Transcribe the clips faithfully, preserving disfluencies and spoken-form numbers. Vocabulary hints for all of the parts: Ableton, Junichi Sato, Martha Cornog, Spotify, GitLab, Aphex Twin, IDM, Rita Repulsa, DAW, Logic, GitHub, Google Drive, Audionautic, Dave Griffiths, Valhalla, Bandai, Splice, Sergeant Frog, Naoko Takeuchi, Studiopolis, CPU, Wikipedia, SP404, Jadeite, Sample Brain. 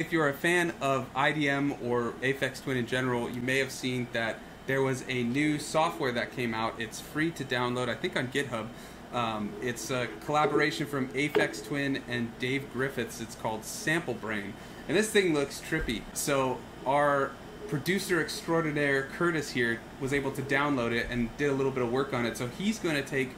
If you're a fan of I D M or Aphex Twin in general, you may have seen that there was a new software that came out. It's free to download, I think on GitHub. Um, it's a collaboration from Aphex Twin and Dave Griffiths. It's called Sample Brain. And this thing looks trippy. So our producer extraordinaire, Curtis here, was able to download it and did a little bit of work on it. So he's going to take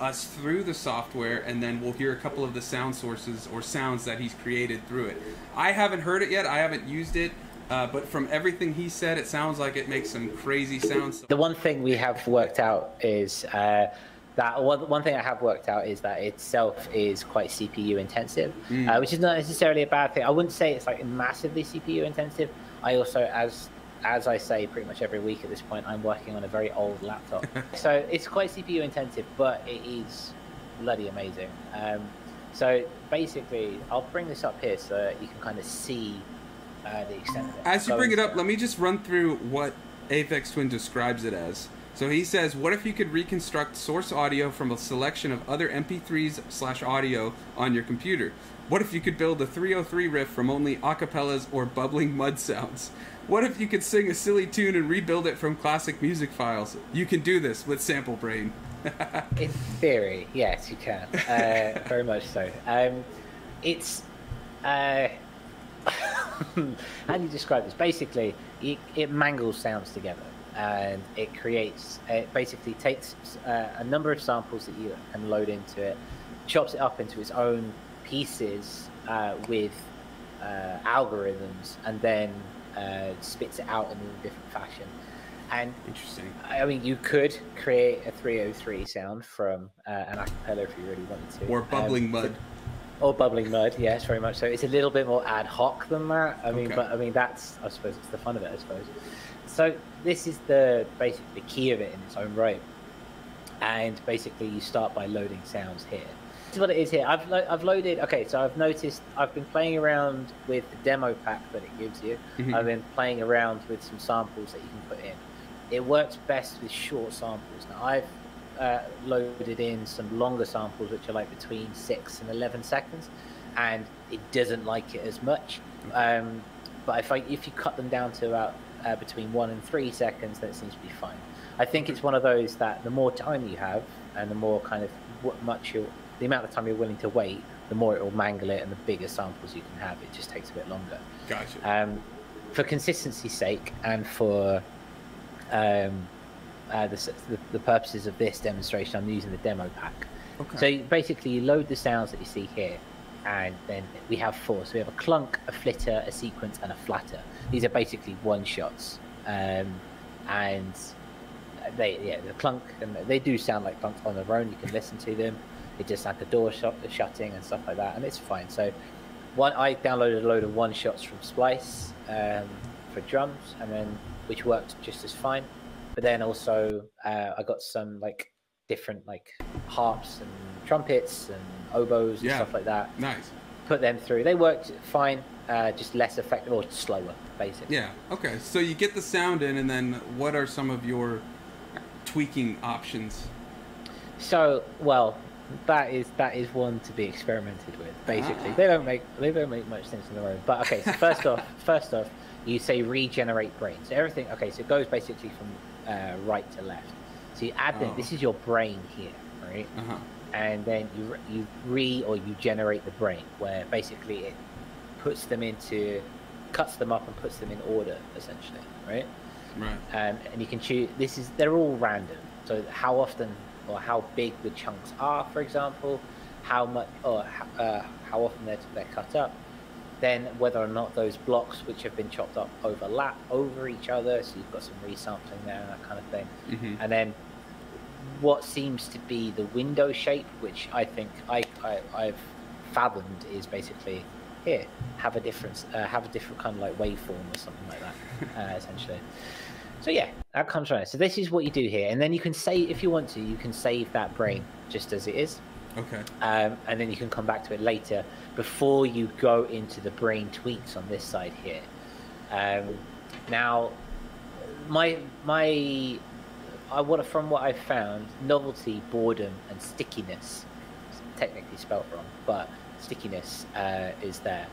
us through the software, and then we'll hear a couple of the sound sources or sounds that he's created through it. I haven't heard it yet. I haven't used it. Uh, but from everything he said, it sounds like it makes some crazy sounds. The one thing we have worked out is uh, that one, one thing I have worked out is that itself is quite C P U intensive, mm. uh, which is not necessarily a bad thing. I wouldn't say it's like massively C P U intensive. I also, as as I say pretty much every week at this point, I'm working on a very old laptop. So it's quite C P U intensive, but it is bloody amazing. Um, so basically, I'll bring this up here so that you can kind of see Uh, the extent of it. As you bring it up, let me just run through what Aphex Twin describes it as. So he says, what if you could reconstruct source audio from a selection of other M P threes slash audio on your computer? What if you could build a three oh three riff from only acapellas or bubbling mud sounds? What if you could sing a silly tune and rebuild it from classic music files? You can do this with Sample Brain. In theory, yes, you can. Uh, very much so. Um, it's... Uh, how do you describe this? Basically, it, it mangles sounds together, and it creates, it basically takes uh, a number of samples that you can load into it, chops it up into its own pieces uh, with uh, algorithms, and then uh, spits it out in a different fashion. And interesting. I mean, you could create a three oh three sound from uh, an acapella if you really wanted to, or bubbling um, mud. Or bubbling mud, yes, very much so. It's a little bit more ad hoc than that. I mean, okay. but I mean, that's, I suppose, it's the fun of it, I suppose. So this is the basic, the key of it in its own right. And basically, you start by loading sounds here. This is what it is here. I've lo I've loaded. Okay, so I've noticed I've been playing around with the demo pack that it gives you. Mm-hmm. I've been playing around with some samples that you can put in. It works best with short samples. Now I've Uh, loaded in some longer samples, which are like between six and eleven seconds, and it doesn't like it as much. Um, but if I, if you cut them down to about uh, between one and three seconds, that seems to be fine. I think it's one of those that the more time you have, and the more kind of what much you, the amount of time you're willing to wait, the more it will mangle it, and the bigger samples you can have, it just takes a bit longer. Gotcha. Um, for consistency's sake, and for um, Uh, the, the, the purposes of this demonstration, I'm using the demo pack. Okay. So basically, you load the sounds that you see here, and then we have four. So we have a clunk, a flitter, a sequence, and a flatter. These are basically one-shots, um, and they, yeah, the clunk, and they do sound like clunks on their own. You can listen to them. They just have the door shut, the shutting, and stuff like that, and it's fine. So, one, I downloaded a load of one-shots from Splice um, for drums, and then which worked just as fine. But then also uh, I got some like different like harps and trumpets and oboes and yeah. stuff like that. Nice. Put them through. They worked fine, uh, just less effective or slower, basically. Yeah. Okay. So you get the sound in, and then what are some of your tweaking options? So well, that is that is one to be experimented with. Basically, ah. they don't make they don't make much sense in their own. But okay. So first off, first off, you say regenerate brain. So everything. Okay. So it goes basically from Uh, right to left. So you add oh. them, this is your brain here, right? Uh-huh. And then you re, you re or you generate the brain, where basically it puts them into, cuts them up and puts them in order, essentially, right? Right. Um, and you can choose, this is, they're all random. So how often or how big the chunks are, for example, how much, or uh, how often they're, they're cut up. Then whether or not those blocks which have been chopped up overlap over each other, so you've got some resampling there and that kind of thing. Mm-hmm. And then what seems to be the window shape, which I think I, I, I've fathomed is basically here, have a different, uh, have a different kind of like waveform or something like that, uh, essentially. So yeah, that comes right. So this is what you do here, and then you can save, if you want to, you can save that brain just as it is. Okay. Um, and then you can come back to it later before you go into the brain tweaks on this side here. Um, now, my my, I what from what I found, novelty, boredom, and stickiness, technically spelled wrong, but stickiness uh, is there.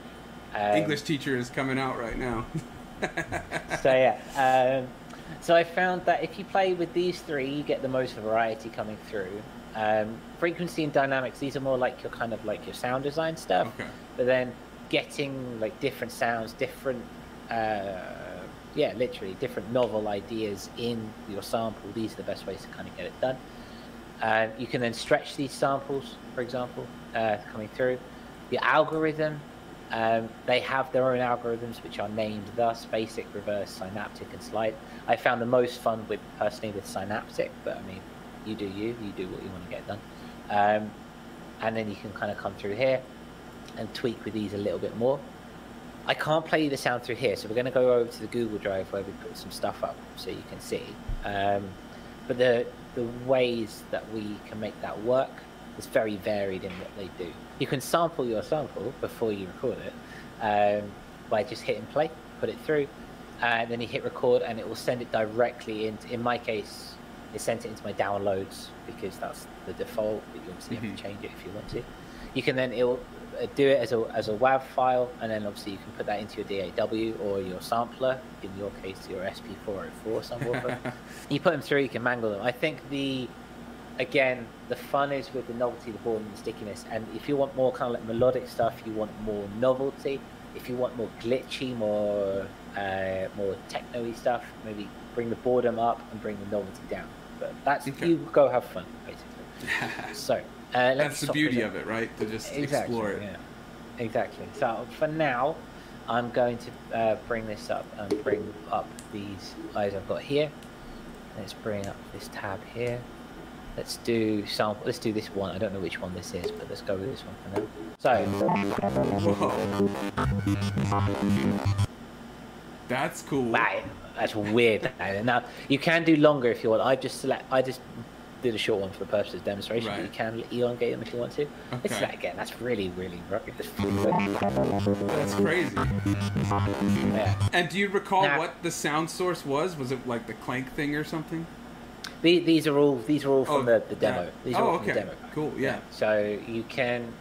Um, English teacher is coming out right now. So yeah, um, so I found that if you play with these three, you get the most variety coming through. Um, frequency and dynamics, these are more like your kind of like your sound design stuff. Okay. But then getting like different sounds, different, uh, yeah, literally different novel ideas in your sample. These are the best ways to kind of get it done. Uh, you can then stretch these samples, for example, uh, coming through. Your algorithm, um, they have their own algorithms which are named thus: basic, reverse, synaptic, and slide. I found the most fun with personally with synaptic, but I mean, you do you, you do what you want to get done. Um, and then you can kind of come through here and tweak with these a little bit more. I can't play you the sound through here, so we're going to go over to the Google Drive where we put some stuff up so you can see. Um, but the the ways that we can make that work is very varied in what they do. You can sample your sample before you record it um, by just hitting play, put it through, and then you hit record and it will send it directly into, in my case, it sent it into my downloads because that's the default, but you obviously mm-hmm. have to change it if you want to. You can then, it'll do it as a, as a WAV file, and then obviously you can put that into your D A W or your sampler, in your case your S P four oh four subwoofer. You put them through, you can mangle them. I think the, again, the fun is with the novelty, the boredom, and the stickiness, and if you want more kind of like melodic stuff, you want more novelty. If you want more glitchy, more uh, more techno-y stuff, maybe bring the boredom up and bring the novelty down. But that's, okay. you go have fun, basically. So. Uh, That's the beauty of it, right? To just exactly, explore it. Yeah. Exactly. So for now, I'm going to uh, bring this up and bring up these eyes I've got here. Let's bring up this tab here. Let's do sample. Let's do this one. I don't know which one this is, but let's go with this one for now. So. Whoa. That's cool. Wow, that's weird. Now you can do longer if you want. I just select. I just. Did a short one for the purpose of demonstration, right. But you can elongate them if you want to. Okay. Let's do that again. That's really, really rugged. That's crazy. Yeah. And do you recall now, what the sound source was? Was it like the clank thing or something? The, these are all these are all from oh, the, the demo. Yeah. These are oh, all okay. from the demo. Cool. Yeah. yeah. So you can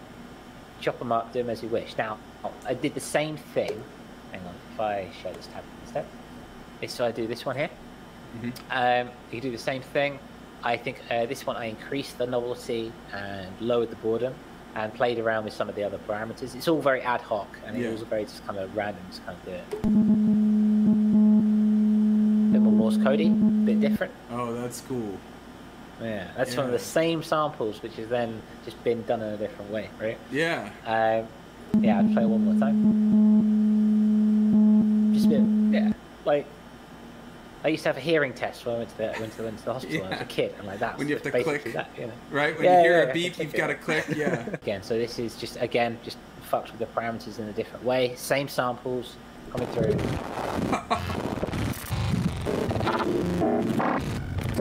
chop them up, do them as you wish. Now I did the same thing. Hang on. If I show this tab instead, so I do this one here. Mm-hmm. Um, you do the same thing. I think uh, this one I increased the novelty and lowered the boredom and played around with some of the other parameters. It's all very ad hoc and yeah. it's all very just kind of random, just kind of do it. A bit more Morse codey, a bit different. Oh, that's cool. Yeah, that's yeah. one of the same samples, which has then just been done in a different way, right? Yeah. Um, yeah, I'll play one more time. Just a bit, yeah, like... I used to have a hearing test when I went to the, went to the, went to the hospital yeah. when I was a kid, and like that. When you have to click, that, you know. right? When yeah, you hear yeah, a beep, you've got to click, yeah. Again, so this is just, again, just fucks with the parameters in a different way. Same samples coming through.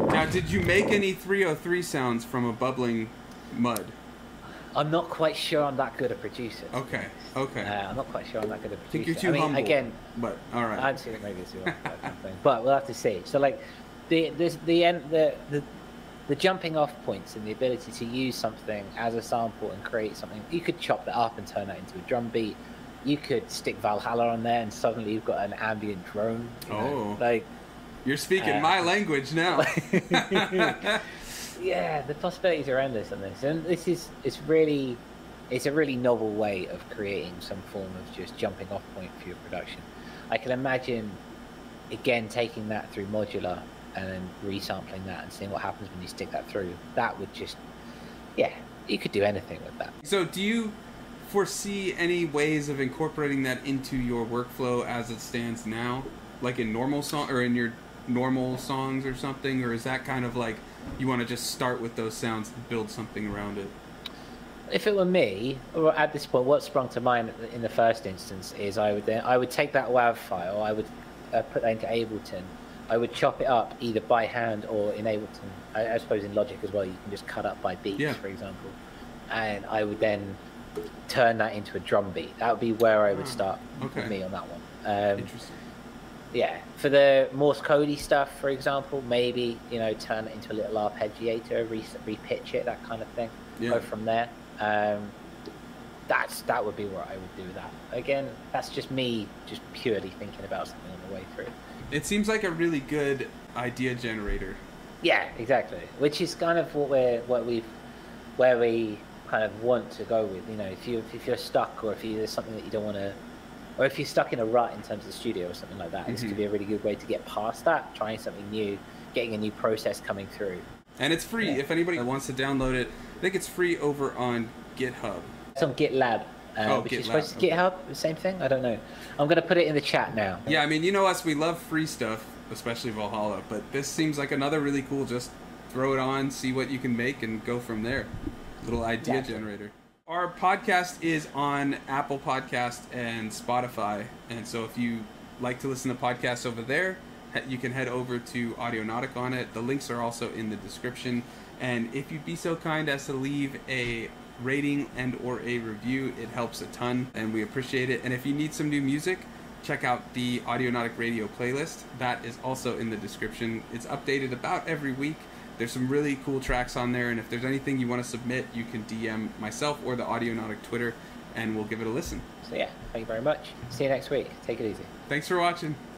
Now, did you make any three oh three sounds from a bubbling mud? I'm not quite sure I'm that good a producer. Okay, okay. Uh, I'm not quite sure I'm that good a producer. I think you're too I mean, humble, again, but all right. I'd say maybe it's too humble, but we'll have to see. So, like, the this, the end, the, the the jumping off points and the ability to use something as a sample and create something. You could chop that up and turn that into a drum beat. You could stick Valhalla on there, and suddenly you've got an ambient drone. You know? Oh, like you're speaking uh, my language now. Yeah, the possibilities are endless on this, and this is it's really it's a really novel way of creating some form of just jumping off point for your production. I can imagine again taking that through modular and then resampling that and seeing what happens when you stick that through. That would just yeah, you could do anything with that. So do you foresee any ways of incorporating that into your workflow as it stands now, like in normal song or in your normal songs or something, or is that kind of like you want to just start with those sounds and build something around it? If it were me, or at this point, what sprung to mind in the first instance is I would then I would take that WAV file, I would uh, put that into Ableton, I would chop it up either by hand or in Ableton. I, I suppose in Logic as well, you can just cut up by beats, yeah. for example, and I would then turn that into a drum beat. That would be where I would start okay. with me on that one. Um, Interesting. Yeah, for the Morse codey stuff, for example, maybe, you know, turn it into a little arpeggiator, re- re-pitch it, that kind of thing. Yeah. Go from there. Um, that's that would be where I would do that. Again, that's just me just purely thinking about something on the way through. It seems like a really good idea generator. Yeah, exactly. Which is kind of what we're what we've where we kind of want to go with. You know, if you if you're stuck, or if you, there's something that you don't want to, or if you're stuck in a rut in terms of the studio or something like that, mm-hmm. this could be a really good way to get past that. Trying something new, getting a new process coming through. And it's free. Yeah. If anybody wants to download it, I think it's free over on GitHub. It's on GitLab. Uh, oh, which GitLab. Is supposed to okay. GitHub, the same thing? I don't know. I'm going to put it in the chat now. Yeah, I mean, you know us. We love free stuff, especially Valhalla. But this seems like another really cool, just throw it on, see what you can make, and go from there. Little idea yeah. generator. Our podcast is on Apple Podcast and Spotify. And so if you like to listen to podcasts over there, you can head over to Audionautic on it. The links are also in the description. And if you'd be so kind as to leave a rating and or a review, it helps a ton, and we appreciate it. And if you need some new music, check out the Audionautic Radio playlist. That is also in the description. It's updated about every week. There's some really cool tracks on there, and if there's anything you want to submit, you can D M myself or the Audionautic Twitter, and we'll give it a listen. So yeah, thank you very much. See you next week. Take it easy. Thanks for watching.